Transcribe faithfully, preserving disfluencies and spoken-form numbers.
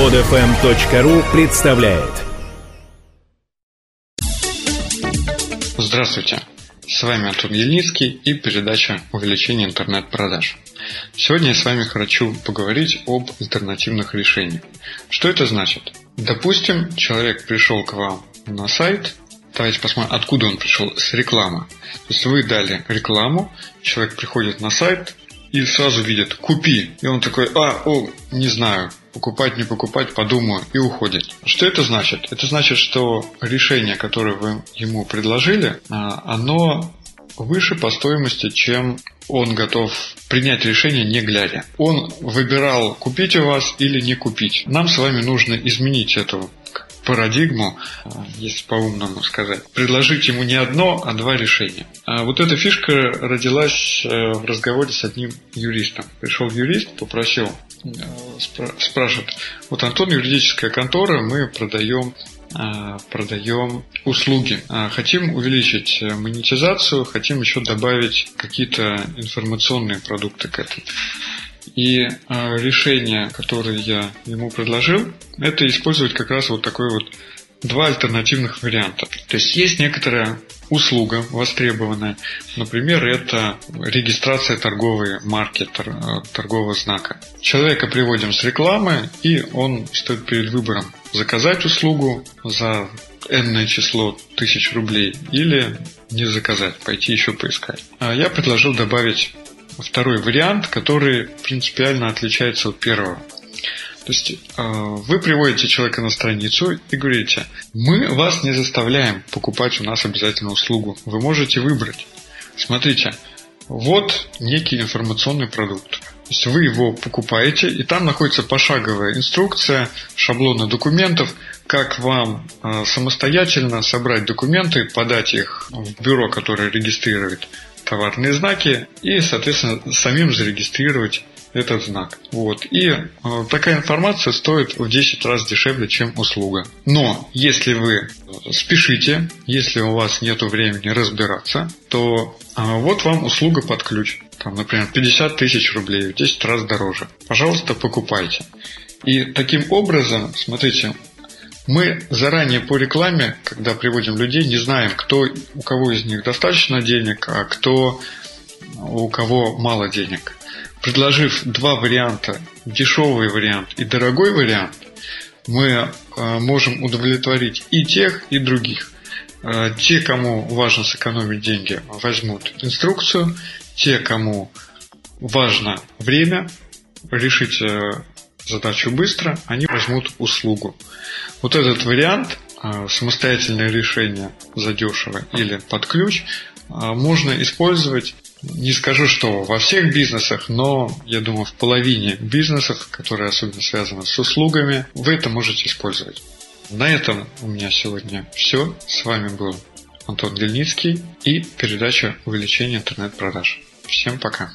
под эф эм точка ру представляет. Здравствуйте, с вами Антон Ельницкий и передача «Увеличение интернет-продаж». Сегодня я с вами хочу поговорить об альтернативных решениях. Что это значит? Допустим, человек пришел к вам на сайт. Давайте посмотрим, откуда он пришел. С рекламы. То есть вы дали рекламу, человек приходит на сайт и сразу видит «Купи». И он такой «А, о, не знаю». Покупать, не покупать, подумаю, и уходит. Что это значит? Это значит, что решение, которое вы ему предложили, оно выше по стоимости, чем он готов принять решение, не глядя. Он выбирал, купить у вас или не купить. Нам с вами нужно изменить эту парадигму, если по-умному сказать. Предложить ему не одно, а два решения. А вот эта фишка родилась в разговоре с одним юристом. Пришел юрист, попросил, спрашивает: вот, Антон, юридическая контора, мы продаем, продаем услуги. Хотим увеличить монетизацию, хотим еще добавить какие-то информационные продукты к этому. И решение, которое я ему предложил, это использовать как раз вот такой вот два альтернативных варианта. То есть есть некоторая услуга востребованная. Например, это регистрация торговой марки, торгового знака. Человека приводим с рекламы, и он стоит перед выбором: заказать услугу за энное число тысяч рублей или не заказать, пойти еще поискать. Я предложил добавить второй вариант, который принципиально отличается от первого. То есть вы приводите человека на страницу и говорите: мы вас не заставляем покупать у нас обязательно услугу. Вы можете выбрать. Смотрите, вот некий информационный продукт. То есть вы его покупаете, и там находится пошаговая инструкция, шаблоны документов, как вам самостоятельно собрать документы, подать их в бюро, которое регистрирует товарные знаки, и, соответственно, самим зарегистрировать этот знак. Вот. И э, такая информация стоит в десять раз дешевле, чем услуга. Но если вы спешите, если у вас нет времени разбираться, то э, вот вам услуга под ключ. Там, например, пятьдесят тысяч рублей, в десять раз дороже. Пожалуйста, покупайте. И таким образом, смотрите, мы заранее по рекламе, когда приводим людей, не знаем, кто, у кого из них достаточно денег, а кто, у кого мало денег. Предложив два варианта, дешевый вариант и дорогой вариант, мы можем удовлетворить и тех, и других. Те, кому важно сэкономить деньги, возьмут инструкцию. Те, кому важно время, решить задачу быстро, они возьмут услугу. Вот этот вариант, самостоятельное решение задешево или под ключ, можно использовать. Не скажу, что во всех бизнесах, но, я думаю, в половине бизнесов, которые особенно связаны с услугами, вы это можете использовать. На этом у меня сегодня все. С вами был Антон Ельницкий и передача «Увеличение интернет-продаж». Всем пока.